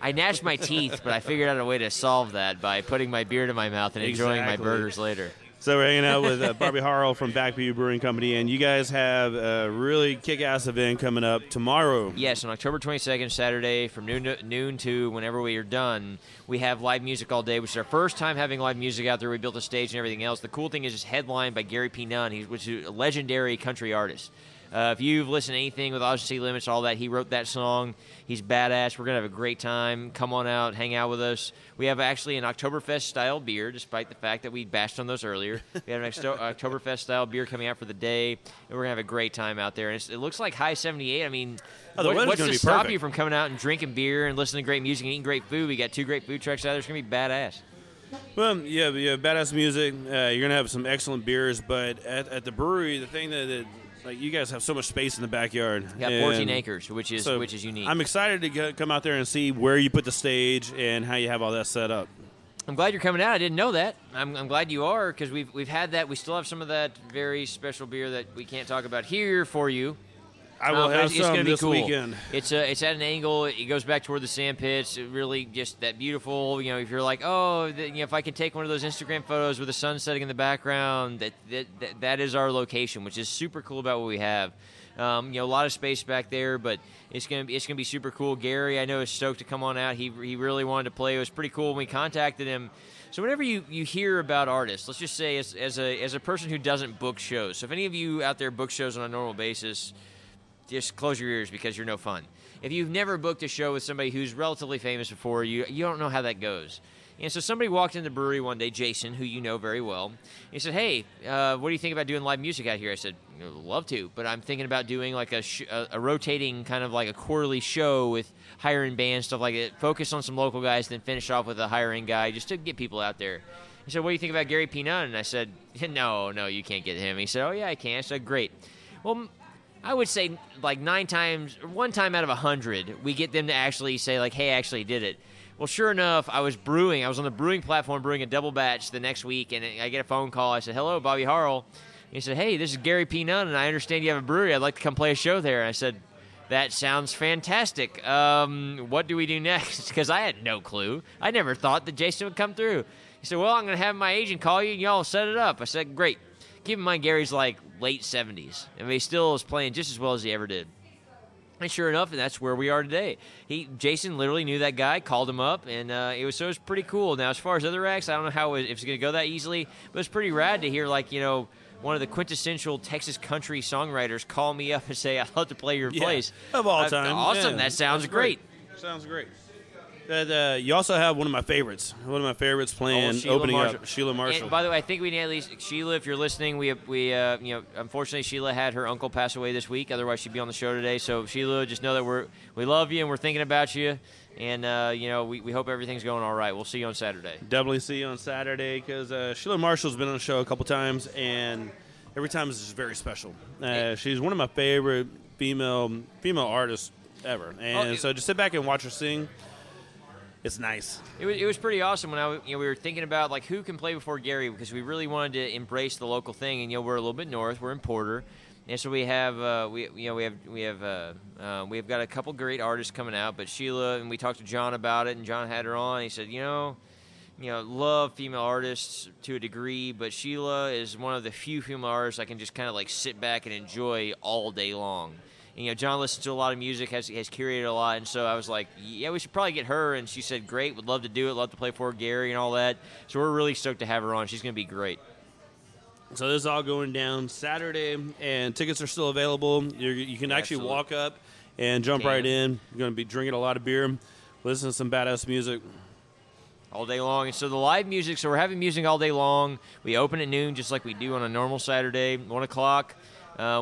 I gnashed my teeth, but I figured out a way to solve that by putting my beard in my mouth and enjoying my burgers later. So we're hanging out with Bobby Harrell from Back Pew Brewing Company, and you guys have a really kick-ass event coming up tomorrow. Yes, on October 22nd, Saturday, from noon to whenever we are done, we have live music all day, which is our first time having live music out there. We built a stage and everything else. The cool thing is it's headlined by Gary P. Nunn, which is a legendary country artist. If you've listened to anything with Odyssey Limits, all that, he wrote that song. He's badass. We're going to have a great time. Come on out. Hang out with us. We have actually an Oktoberfest-style beer, despite the fact that we bashed on those earlier. We have an Oktoberfest-style beer coming out for the day, and we're going to have a great time out there. And it looks like High 78. I mean, what's to stop you from coming out and drinking beer and listening to great music and eating great food? We got two great food trucks out there. It's going to be badass. Well, yeah, badass music. You're going to have some excellent beers. But at the brewery, the thing that like, you guys have so much space in the backyard. You got 14 acres, which is unique. I'm excited to come out there and see where you put the stage and how you have all that set up. I'm glad you're coming out. I didn't know that. I'm glad you are, because we've had that. We still have some of that very special beer that we can't talk about here for you. I will have some this weekend. It's at an angle. It goes back toward the sand pits. It really just that beautiful, you know, if you're like, oh, if I can take one of those Instagram photos with the sun setting in the background, that is our location, which is super cool about what we have. A lot of space back there, but it's gonna be super cool. Gary, I know, is stoked to come on out. He really wanted to play. It was pretty cool when we contacted him. So whenever you hear about artists, let's just say as a person who doesn't book shows, so if any of you out there book shows on a normal basis, just close your ears because you're no fun. If you've never booked a show with somebody who's relatively famous before, you don't know how that goes. And so somebody walked in the brewery one day, Jason, who you know very well. He said, "Hey, what do you think about doing live music out here?" I said, "Love to, but I'm thinking about doing like a rotating kind of like a quarterly show with higher-end bands, stuff like that. Focus on some local guys, then finish off with a higher-end guy just to get people out there." He said, "What do you think about Gary P. Nunn?" And I said, "No, you can't get him." He said, "Oh, yeah, I can." I said, "Great." Well, I would say like 1 time out of 100, we get them to actually say like, "Hey, I actually did it." Well, sure enough, I was on the brewing platform brewing a double batch the next week, and I get a phone call. I said, "Hello, Bobby Harrell." He said, "Hey, this is Gary P. Nunn, and I understand you have a brewery. I'd like to come play a show there." And I said, "That sounds fantastic. What do we do next?" Because I had no clue. I never thought that Jason would come through. He said, "Well, I'm going to have my agent call you, and y'all set it up." I said, "Great." Keep in mind, Gary's like late 70s, and he still is playing just as well as he ever did. And sure enough, and that's where we are today. Jason literally knew that guy, called him up, and it was pretty cool. Now, as far as other acts, I don't know if it's going to go that easily, but it's pretty rad to hear, like, one of the quintessential Texas country songwriters call me up and say, "I'd love to play your place." Of all time. Awesome. Yeah. That sounds great. Sounds great. You also have one of my favorites playing opening up, Sheila Marshall. And by the way, I think we need at least Sheila. If you're listening, we unfortunately Sheila had her uncle pass away this week. Otherwise, she'd be on the show today. So Sheila, just know that we love you and we're thinking about you. And we hope everything's going all right. We'll see you on Saturday. Definitely see you on Saturday because Sheila Marshall's been on the show a couple times, and every time is just very special. She's one of my favorite female artists ever, and so just sit back and watch her sing. It's nice. It was pretty awesome when we were thinking about like who can play before Gary because we really wanted to embrace the local thing, and we're a little bit north, we're in Porter, and so we have we've got a couple great artists coming out, but Sheila, and we talked to John about it, and John had her on. And he said, love female artists to a degree, but Sheila is one of the few female artists I can just kind of like sit back and enjoy all day long. And, John listens to a lot of music, has curated a lot, and so I was like, yeah, we should probably get her. And she said, great, would love to do it, love to play for Gary and all that. So we're really stoked to have her on. She's going to be great. So this is all going down Saturday, and tickets are still available. You can actually walk up and jump right in. You're going to be drinking a lot of beer, listen to some badass music. All day long. And so the live music, so we're having music all day long. We open at noon just like we do on a normal Saturday, 1 o'clock.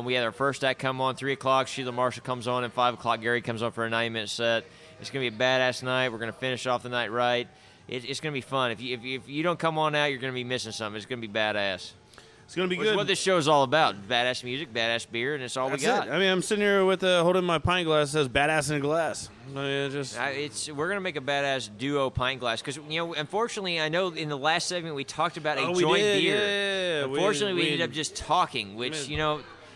We had our first act come on 3 o'clock. Sheila Marshall comes on at 5 o'clock. Gary comes on for a 90-minute set. It's going to be a badass night. We're going to finish off the night right. It's going to be fun. If you don't come on out, you're going to be missing something. It's going to be badass. It's going to be good. That's what this show is all about. Badass music, badass beer, and it's all we got. It. I mean, I'm sitting here with holding my pint glass that says badass in a glass. We're going to make a badass duo pint glass because, unfortunately, I know in the last segment we talked about a joint beer. Yeah. Unfortunately, we ended up just talking, which,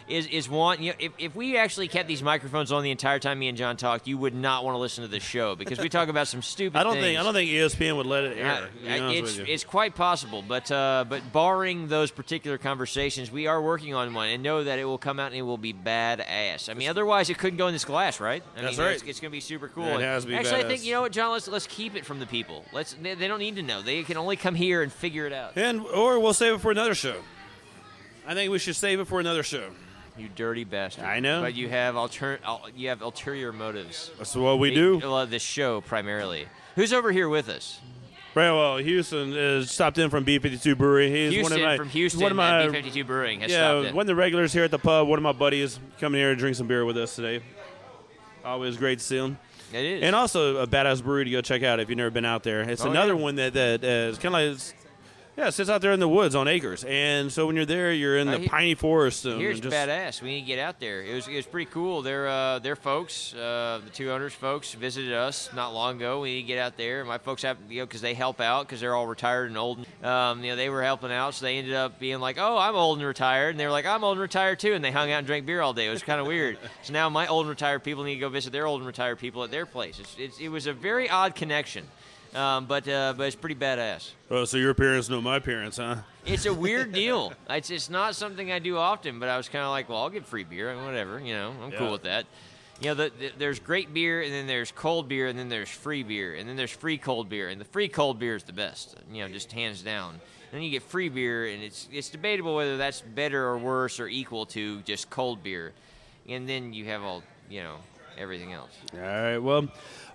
is one. If we actually kept these microphones on the entire time me and John talked, you would not want to listen to this show because we talk about some stupid things. I don't think ESPN would let it air. It's quite possible, but barring those particular conversations, we are working on one and know that it will come out and it will be badass. I mean, otherwise it couldn't go in this glass, right? That's right. It's going to be super cool. It has to be actually, badass. I think John. Let's keep it from the people. They don't need to know. They can only come here and figure it out. Or we'll save it for another show. I think we should save it for another show. You dirty bastard! I know, but you have ulterior motives. That's what we do. This show primarily. Who's over here with us? Well, Houston has stopped in from B52 Brewery. He's one of my B52 Brewing has stopped in. One of the regulars here at the pub. One of my buddies coming here to drink some beer with us today. Always great to see him. It is, and also a badass brewery to go check out if you've never been out there. It's another one that is kind of like. Yeah, it sits out there in the woods on acres. And so when you're there, you're in the piney forest. Here's badass. We need to get out there. It was pretty cool. Their folks, the two owners' folks, visited us not long ago. We need to get out there. My folks have, because they help out because they're all retired and old. They were helping out, so they ended up being like, oh, I'm old and retired. And they were like, I'm old and retired too. And they hung out and drank beer all day. It was kind of weird. So now my old and retired people need to go visit their old and retired people at their place. It was a very odd connection. But it's pretty badass. Oh, so your parents know my parents, huh? It's a weird deal. It's not something I do often, but I was kind of like, well, I'll get free beer and whatever. You know, I'm cool with that. You know, there's great beer, and then there's cold beer, and then there's free beer, and then there's free cold beer, and the free cold beer is the best, you know, just hands down. And then you get free beer, and it's debatable whether that's better or worse or equal to just cold beer. And then you have all, you know, everything else. All right, well,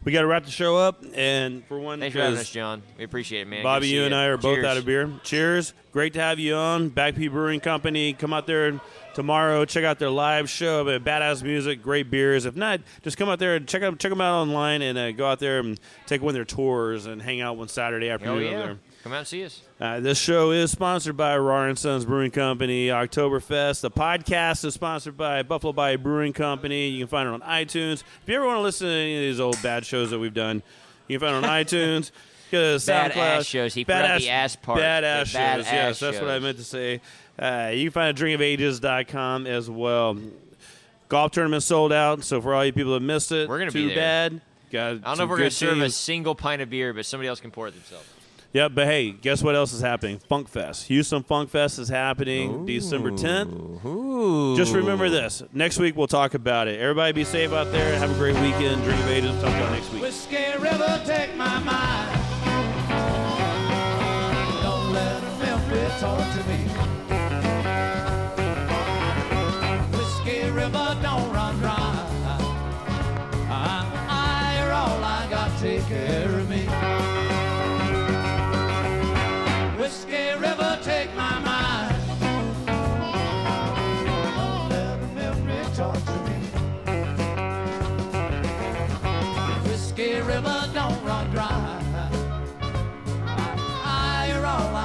we got to wrap the show up. And for one, thanks for having us, John. We appreciate it, man. Bobby, you and I are both out of beer. Cheers. Great to have you on. Back Pew Brewing Company. Come out there tomorrow. Check out their live show. Badass music, great beers. If not, just come out there and check them out online and go out there and take one of their tours and hang out one Saturday afternoon. Oh, yeah. Over there. Come out and see us. This show is sponsored by Rar & Sons Brewing Company, Oktoberfest. The podcast is sponsored by Buffalo Bayou Brewing Company. You can find it on iTunes. If you ever want to listen to any of these old bad shows that we've done, you can find it on iTunes. Badass shows. He forgot the ass part. Badass shows. Yes, that's what I meant to say. You can find it at drinkofages.com as well. Golf tournament sold out, so for all you people that missed it, we're gonna be there. Bad. I don't know if we're going to serve a single pint of beer, but somebody else can pour it themselves. Yeah, but hey, guess what else is happening? Funk Fest. Houston Funk Fest is happening December 10th. Ooh. Just remember this. Next week, we'll talk about it. Everybody be safe out there. Have a great weekend. Drink of Ages. Talk about next week. Whiskey River, take my mind. Don't let a filthy talk to me. Whiskey River, don't run dry. You're all I got. Take care of me. Whiskey River, take my mind. Don't let a memory talk to me. Whiskey River, don't run dry. You're all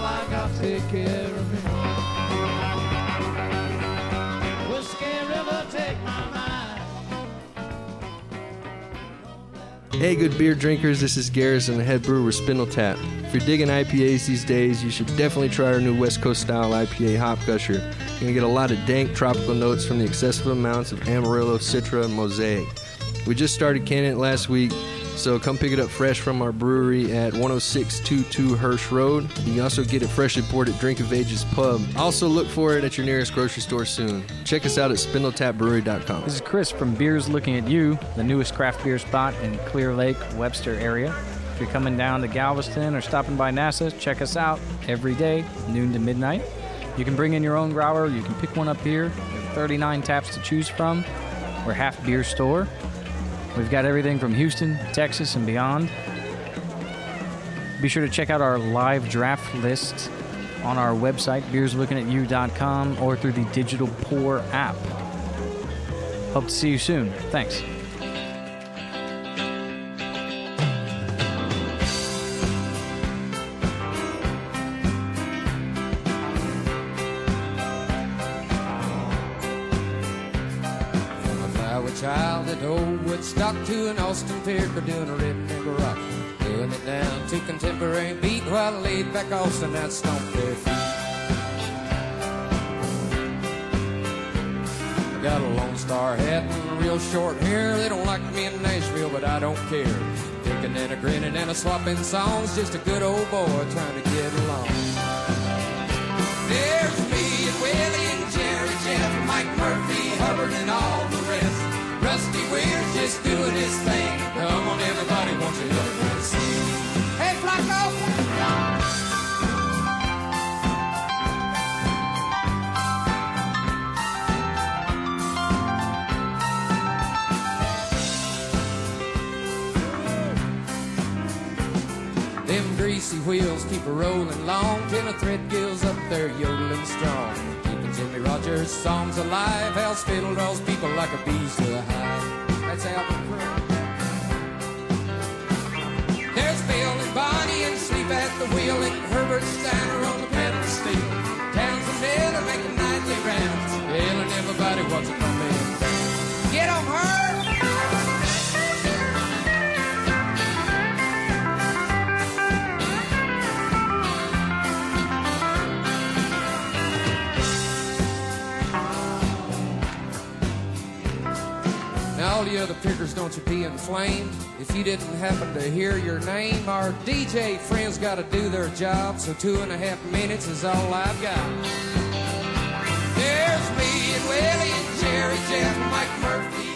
I got, take care of me. Hey, good beer drinkers, this is Garrison, the head brewer with Spindle Tap. If you're digging IPAs these days, you should definitely try our new West Coast style IPA Hop Gusher. You're going to get a lot of dank tropical notes from the excessive amounts of Amarillo, Citra, and Mosaic. We just started canning it last week, so come pick it up fresh from our brewery at 10622 Hirsch Road. You can also get it freshly poured at Drink of Ages Pub. Also look for it at your nearest grocery store soon. Check us out at SpindletapBrewery.com. This is Chris from Beers Looking at You, the newest craft beer spot in Clear Lake, Webster area. If you're coming down to Galveston or stopping by NASA, check us out every day, noon to midnight. You can bring in your own growler. You can pick one up here. There are 39 taps to choose from. We're half beer store. We've got everything from Houston, Texas, and beyond. Be sure to check out our live draft list on our website, beerslookingatyou.com, or through the Digital Pour app. Hope to see you soon. Thanks. child at old Woodstock to an Austin pier for doing a redneck rock. Doing it down to contemporary beat while I laid back Austin that stomped their feet. I got a Lone Star hat and real short hair. They don't like me in Nashville, but I don't care. Drinking and a grinning and a swapping songs, just a good old boy trying to get along. There's me and Willie and Jerry, Jeff, Mike Murphy, Hubbard and all the rest. Rusty Weir's just doing his thing. Come on everybody, won't you help me sing? Hey Flacco! Them greasy wheels keep a-rollin' long till a thread gills up there yodeling strong. Jimmy Rogers' songs alive. Hell's Fiddle draws people like a bees to a hive. That's Alvin Crow. There's Bill and Bonnie and Sleep at the Wheel and Herbert Steiner on the pedal steel. Towns and Miller making nightly rounds, telling everybody what's a man. Get on her! All the other pickers, don't you be inflamed if you didn't happen to hear your name. Our DJ friends gotta do their job, so 2.5 minutes is all I've got. There's me and Willie and Jerry, Jeff, Mike Murphy,